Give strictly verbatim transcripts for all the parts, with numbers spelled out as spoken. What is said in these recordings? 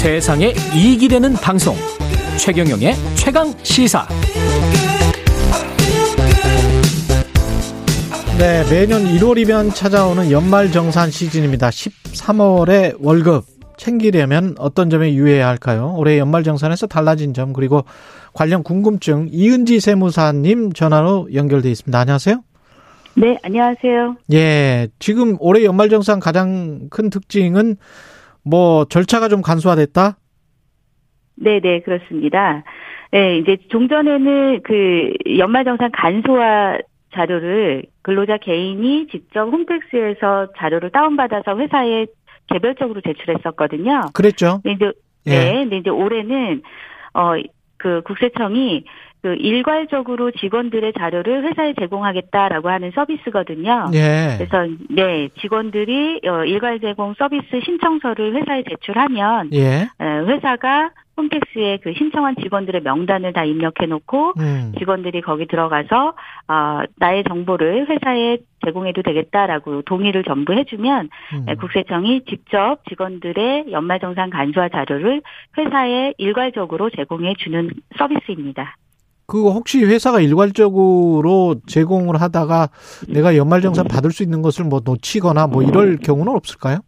세상에 이익이 되는 방송 최경영의 최강시사. 네, 매년 일월이면 찾아오는 연말정산 시즌입니다. 십삼월에 월급 챙기려면 어떤 점에 유의해야 할까요? 올해 연말정산에서 달라진 점, 그리고 관련 궁금증, 이은지 세무사님 전화로 연결돼 있습니다. 안녕하세요. 네, 안녕하세요. 예, 지금 올해 연말정산 가장 큰 특징은 뭐 절차가 좀 간소화됐다? 네, 네, 그렇습니다. 네, 이제 종전에는 그 연말정산 간소화 자료를 근로자 개인이 직접 홈택스에서 자료를 다운받아서 회사에 개별적으로 제출했었거든요. 그랬죠. 네, 이제, 예. 네, 근데 이제 올해는 어 그 국세청이 그 일괄적으로 직원들의 자료를 회사에 제공하겠다라고 하는 서비스거든요. 예. 그래서 네, 직원들이 일괄 제공 서비스 신청서를 회사에 제출하면 예. 회사가 홈택스에 그 신청한 직원들의 명단을 다 입력해놓고 음. 직원들이 거기 들어가서 어, 나의 정보를 회사에 제공해도 되겠다라고 동의를 전부 해주면 음. 국세청이 직접 직원들의 연말정산 간소화 자료를 회사에 일괄적으로 제공해주는 서비스입니다. 그 혹시 회사가 일괄적으로 제공을 하다가 내가 연말정산 받을 수 있는 것을 뭐 놓치거나 뭐 이럴 경우는 없을까요?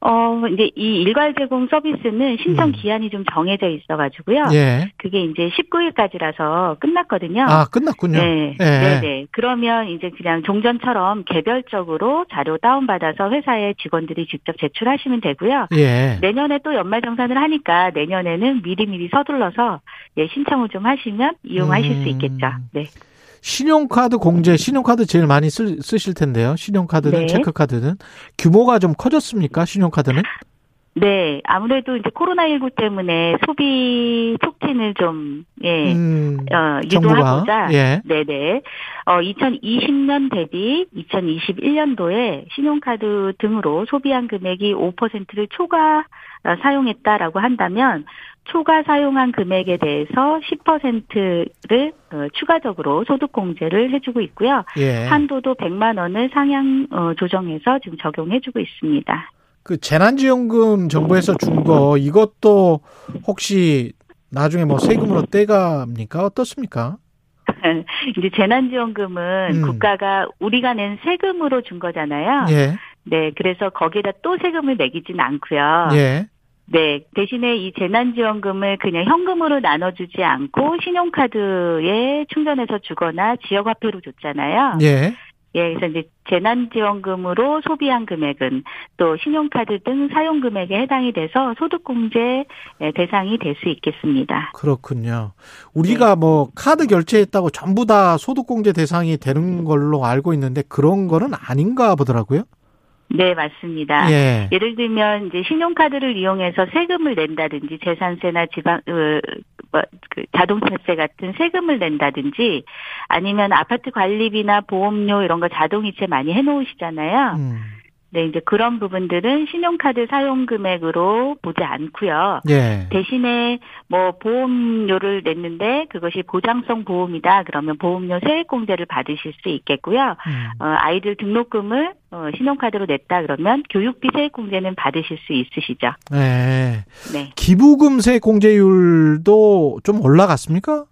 어, 이제 이 일괄 제공 서비스는 신청 기한이 좀 정해져 있어가지고요. 예. 그게 이제 십구일까지라서 끝났거든요. 아, 끝났군요. 네. 예. 네네. 그러면 이제 그냥 종전처럼 개별적으로 자료 다운받아서 회사에 직원들이 직접 제출하시면 되고요. 예. 내년에 또 연말정산을 하니까 내년에는 미리미리 서둘러서 예, 신청을 좀 하시면 이용하실 음. 수 있겠죠. 네. 신용카드 공제, 신용카드 제일 많이 쓰, 쓰실 텐데요. 신용카드든 네. 체크카드든. 규모가 좀 커졌습니까? 신용카드는? 네. 아무래도 이제 코로나십구 때문에 소비 촉진을 좀, 예, 음, 어, 유도하고자. 예. 네네. 어, 이천이십년 대비 이천이십일년도에 신용카드 등으로 소비한 금액이 오 퍼센트를 초과 사용했다라고 한다면, 초과 사용한 금액에 대해서 십 퍼센트를 추가적으로 소득공제를 해주고 있고요. 예. 한도도 백만 원을 상향 조정해서 지금 적용해주고 있습니다. 그 재난지원금 정부에서 준 거 이것도 혹시 나중에 뭐 세금으로 떼갑니까? 어떻습니까? 이제 재난지원금은 음. 국가가 우리가 낸 세금으로 준 거잖아요. 예. 네, 그래서 거기에다 또 세금을 매기진 않고요. 예. 네, 대신에 이 재난지원금을 그냥 현금으로 나눠주지 않고 신용카드에 충전해서 주거나 지역화폐로 줬잖아요. 예. 예, 그래서 이제 재난지원금으로 소비한 금액은 또 신용카드 등 사용금액에 해당이 돼서 소득공제 대상이 될 수 있겠습니다. 그렇군요. 우리가 네. 뭐 카드 결제했다고 전부 다 소득공제 대상이 되는 걸로 알고 있는데 그런 거는 아닌가 보더라고요. 네, 맞습니다. 예. 예를 들면 이제 신용카드를 이용해서 세금을 낸다든지 재산세나 지방 으, 뭐, 그 자동차세 같은 세금을 낸다든지 아니면 아파트 관리비나 보험료 이런 거 자동이체 많이 해놓으시잖아요. 음. 네, 이제 그런 부분들은 신용카드 사용 금액으로 보지 않고요. 예. 대신에 뭐 보험료를 냈는데 그것이 보장성 보험이다. 그러면 보험료 세액공제를 받으실 수 있겠고요. 음. 어, 아이들 등록금을 어, 신용카드로 냈다 그러면 교육비 세액공제는 받으실 수 있으시죠. 네. 네. 기부금 세액공제율도 좀 올라갔습니까?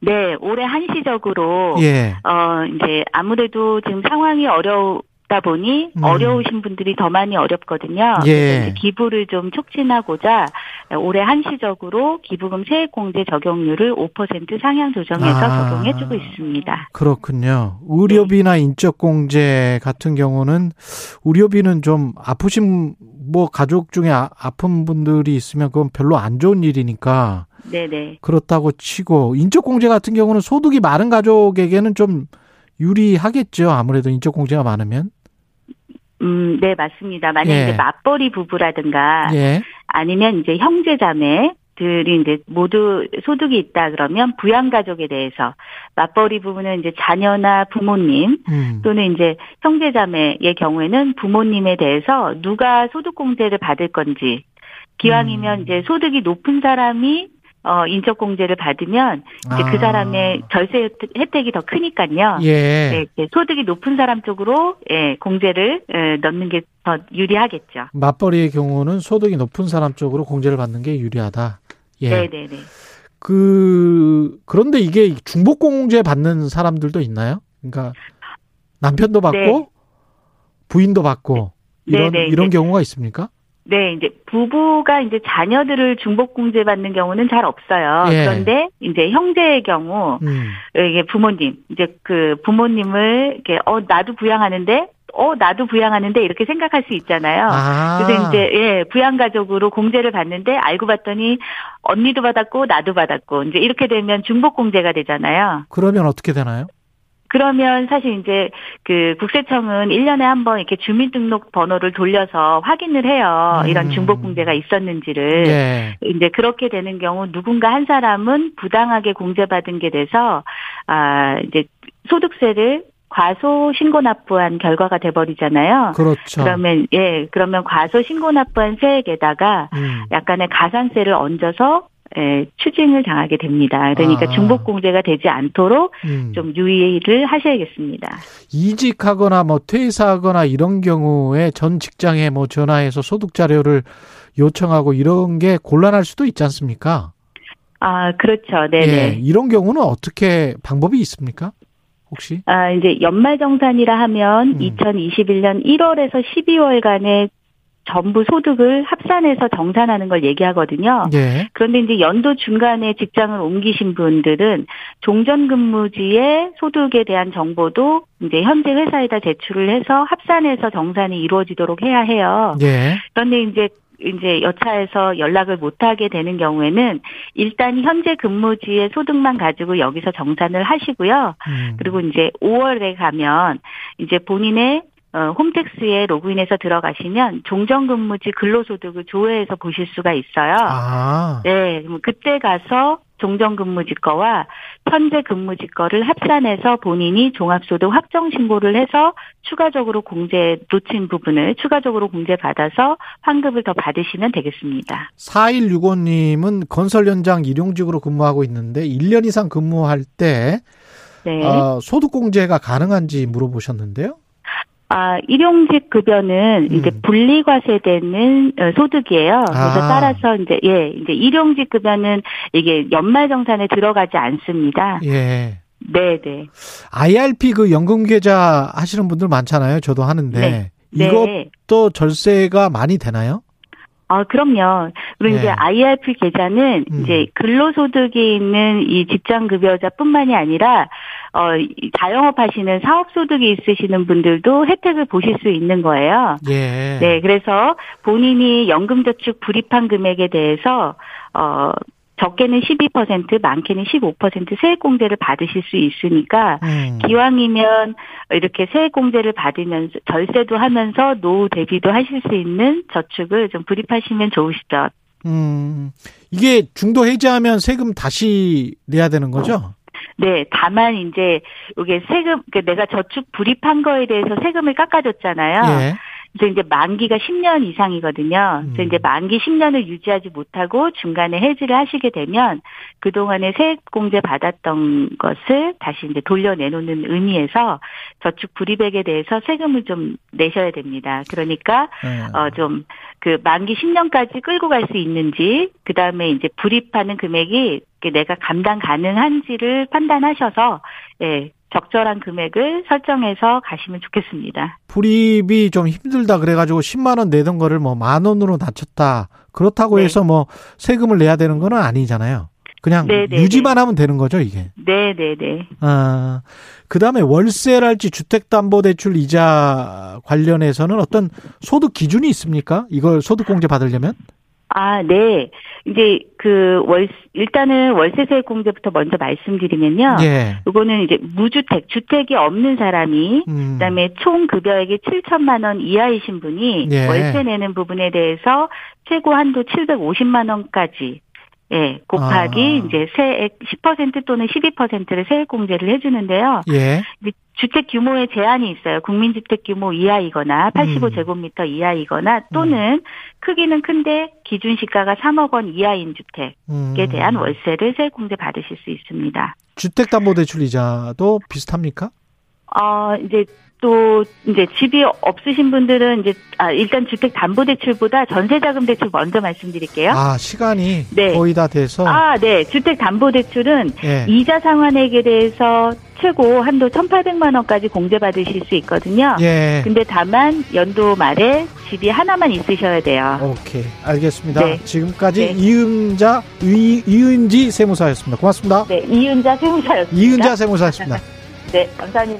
네, 올해 한시적으로 예. 어 이제 아무래도 지금 상황이 어려우. 다 보니 음. 어려우신 분들이 더 많이 어렵거든요. 예. 기부를 좀 촉진하고자 올해 한시적으로 기부금 세액공제 적용률을 오 퍼센트 상향 조정해서 아, 적용해주고 있습니다. 그렇군요. 의료비나 네. 인적공제 같은 경우는 의료비는 좀 아프신 뭐 가족 중에 아, 아픈 분들이 있으면 그건 별로 안 좋은 일이니까 네네. 그렇다고 치고 인적공제 같은 경우는 소득이 많은 가족에게는 좀 유리하겠죠. 아무래도 인적공제가 많으면. 음, 네, 맞습니다. 만약에 예. 이제 맞벌이 부부라든가 예. 아니면 이제 형제자매 들이 이제 모두 소득이 있다 그러면 부양 가족에 대해서 맞벌이 부부는 이제 자녀나 부모님 음. 또는 이제 형제자매의 경우에는 부모님에 대해서 누가 소득공제를 받을 건지 기왕이면 음. 이제 소득이 높은 사람이 어, 인적 공제를 받으면 이제 아. 그 사람의 절세 혜택이 더 크니까요. 예. 네, 네, 소득이 높은 사람 쪽으로 예, 공제를 예, 넣는 게 더 유리하겠죠. 맞벌이의 경우는 소득이 높은 사람 쪽으로 공제를 받는 게 유리하다. 예. 네, 네, 네. 그 그런데 이게 중복 공제 받는 사람들도 있나요? 그러니까 남편도 받고 네. 부인도 받고 네. 이런 네, 네, 이런 네. 경우가 있습니까? 네, 이제 부부가 이제 자녀들을 중복 공제 받는 경우는 잘 없어요. 예. 그런데 이제 형제의 경우 음. 이게 부모님 이제 그 부모님을 이렇게 어 나도 부양하는데 어 나도 부양하는데 이렇게 생각할 수 있잖아요. 아. 그래서 이제 예 부양 가족으로 공제를 받는데 알고 봤더니 언니도 받았고 나도 받았고 이제 이렇게 되면 중복 공제가 되잖아요. 그러면 어떻게 되나요? 그러면 사실 이제 그 국세청은 일 년에 한 번 이렇게 주민등록 번호를 돌려서 확인을 해요. 음. 이런 중복공제가 있었는지를. 예. 이제 그렇게 되는 경우 누군가 한 사람은 부당하게 공제받은 게 돼서, 아, 이제 소득세를 과소 신고 납부한 결과가 돼버리잖아요. 그렇죠. 그러면, 예, 그러면 과소 신고 납부한 세액에다가 음. 약간의 가산세를 얹어서 예, 추징을 당하게 됩니다. 그러니까 아. 중복 공제가 되지 않도록 음. 좀 유의를 하셔야겠습니다. 이직하거나 뭐 퇴사하거나 이런 경우에 전 직장에 뭐 전화해서 소득 자료를 요청하고 이런 게 곤란할 수도 있지 않습니까? 아, 그렇죠. 네, 예, 이런 경우는 어떻게 방법이 있습니까? 혹시? 아, 이제 연말 정산이라 하면 음. 이천이십일 년 일월에서 십이월간에 전부 소득을 합산해서 정산하는 걸 얘기하거든요. 네. 그런데 이제 연도 중간에 직장을 옮기신 분들은 종전근무지의 소득에 대한 정보도 이제 현재 회사에다 제출을 해서 합산해서 정산이 이루어지도록 해야 해요. 네. 그런데 이제 이제 여차해서 연락을 못하게 되는 경우에는 일단 현재 근무지의 소득만 가지고 여기서 정산을 하시고요. 음. 그리고 이제 오월에 가면 이제 본인의 어, 홈택스에 로그인해서 들어가시면 종전근무지 근로소득을 조회해서 보실 수가 있어요. 아. 네, 그럼 그때 가서 종전근무지 거와 현재 근무지 거를 합산해서 본인이 종합소득 확정신고를 해서 추가적으로 공제 놓친 부분을 추가적으로 공제받아서 환급을 더 받으시면 되겠습니다. 사일육오님은 건설 현장 일용직으로 근무하고 있는데 일 년 이상 근무할 때 네. 어, 소득공제가 가능한지 물어보셨는데요. 아, 일용직 급여는 음. 이제 분리과세되는 소득이에요. 그래서 아. 따라서 이제 예, 이제 일용직 급여는 이게 연말정산에 들어가지 않습니다. 예. 네, 네. 아이알피 그 연금 계좌 하시는 분들 많잖아요. 저도 하는데 네. 이것도 네. 절세가 많이 되나요? 아, 그럼요. 그리고 네. 이제 아이알피 계좌는 음. 이제 근로소득이 있는 이 직장급여자뿐만이 아니라 어, 자영업 하시는 사업소득이 있으시는 분들도 혜택을 보실 수 있는 거예요. 예. 네, 그래서 본인이 연금저축 불입한 금액에 대해서 어, 적게는 십이 퍼센트, 많게는 십오 퍼센트 세액공제를 받으실 수 있으니까 음. 기왕이면 이렇게 세액공제를 받으면서 절세도 하면서 노후 대비도 하실 수 있는 저축을 좀 불입하시면 좋으시죠. 음, 이게 중도 해지하면 세금 다시 내야 되는 거죠? 어. 네, 다만 이제 이게 세금, 그러니까 내가 저축 불입한 거에 대해서 세금을 깎아줬잖아요. 예. 그래서 이제 만기가 십 년 이상이거든요. 그래서 이제 만기 십 년을 유지하지 못하고 중간에 해지를 하시게 되면 그동안에 세액공제 받았던 것을 다시 이제 돌려내놓는 의미에서 저축 불입액에 대해서 세금을 좀 내셔야 됩니다. 그러니까, 네. 어, 좀, 그 만기 십 년까지 끌고 갈 수 있는지, 그 다음에 이제 불입하는 금액이 내가 감당 가능한지를 판단하셔서, 예. 적절한 금액을 설정해서 가시면 좋겠습니다. 불입이 좀 힘들다 그래가지고 십만 원 내던 거를 뭐 만 원으로 낮췄다. 그렇다고 네. 해서 뭐 세금을 내야 되는 건 아니잖아요. 그냥 네네네. 유지만 하면 되는 거죠, 이게. 네네네. 아, 그다음에 월세랄지 주택담보대출 이자 관련해서는 어떤 소득 기준이 있습니까? 이걸 소득공제 받으려면? 아, 네. 이제 그 월 일단은 월세세 공제부터 먼저 말씀드리면요. 예. 이거는 이제 무주택, 주택이 없는 사람이 음. 그다음에 총 급여액이 칠천만 원 이하이신 분이 예. 월세 내는 부분에 대해서 최고 한도 칠백오십만 원까지 예, 곱하기 아. 이제 세액 십 퍼센트 또는 십이 퍼센트를 세액 공제를 해 주는데요. 예. 주택 규모에 제한이 있어요. 국민주택 규모 이하이거나 팔십오 제곱미터 이하이거나 또는 크기는 큰데 기준 시가가 삼억 원 이하인 주택에 대한 월세를 세액공제 받으실 수 있습니다. 주택담보대출이자도 비슷합니까? 어, 이제 또 이제 집이 없으신 분들은 이제 아, 일단 주택담보대출보다 전세자금대출 먼저 말씀드릴게요. 아 시간이 네. 거의 다 돼서. 아 네, 주택담보대출은 네. 이자 상환액에 대해서 최고 한도 천팔백만 원까지 공제받으실 수 있거든요. 예. 근데 다만 연도 말에 집이 하나만 있으셔야 돼요. 오케이, 알겠습니다. 네. 지금까지 네. 이은자 이, 이은지 세무사였습니다. 고맙습니다. 네, 이은자 세무사였습니다. 이은자 세무사였습니다. 네, 감사합니다.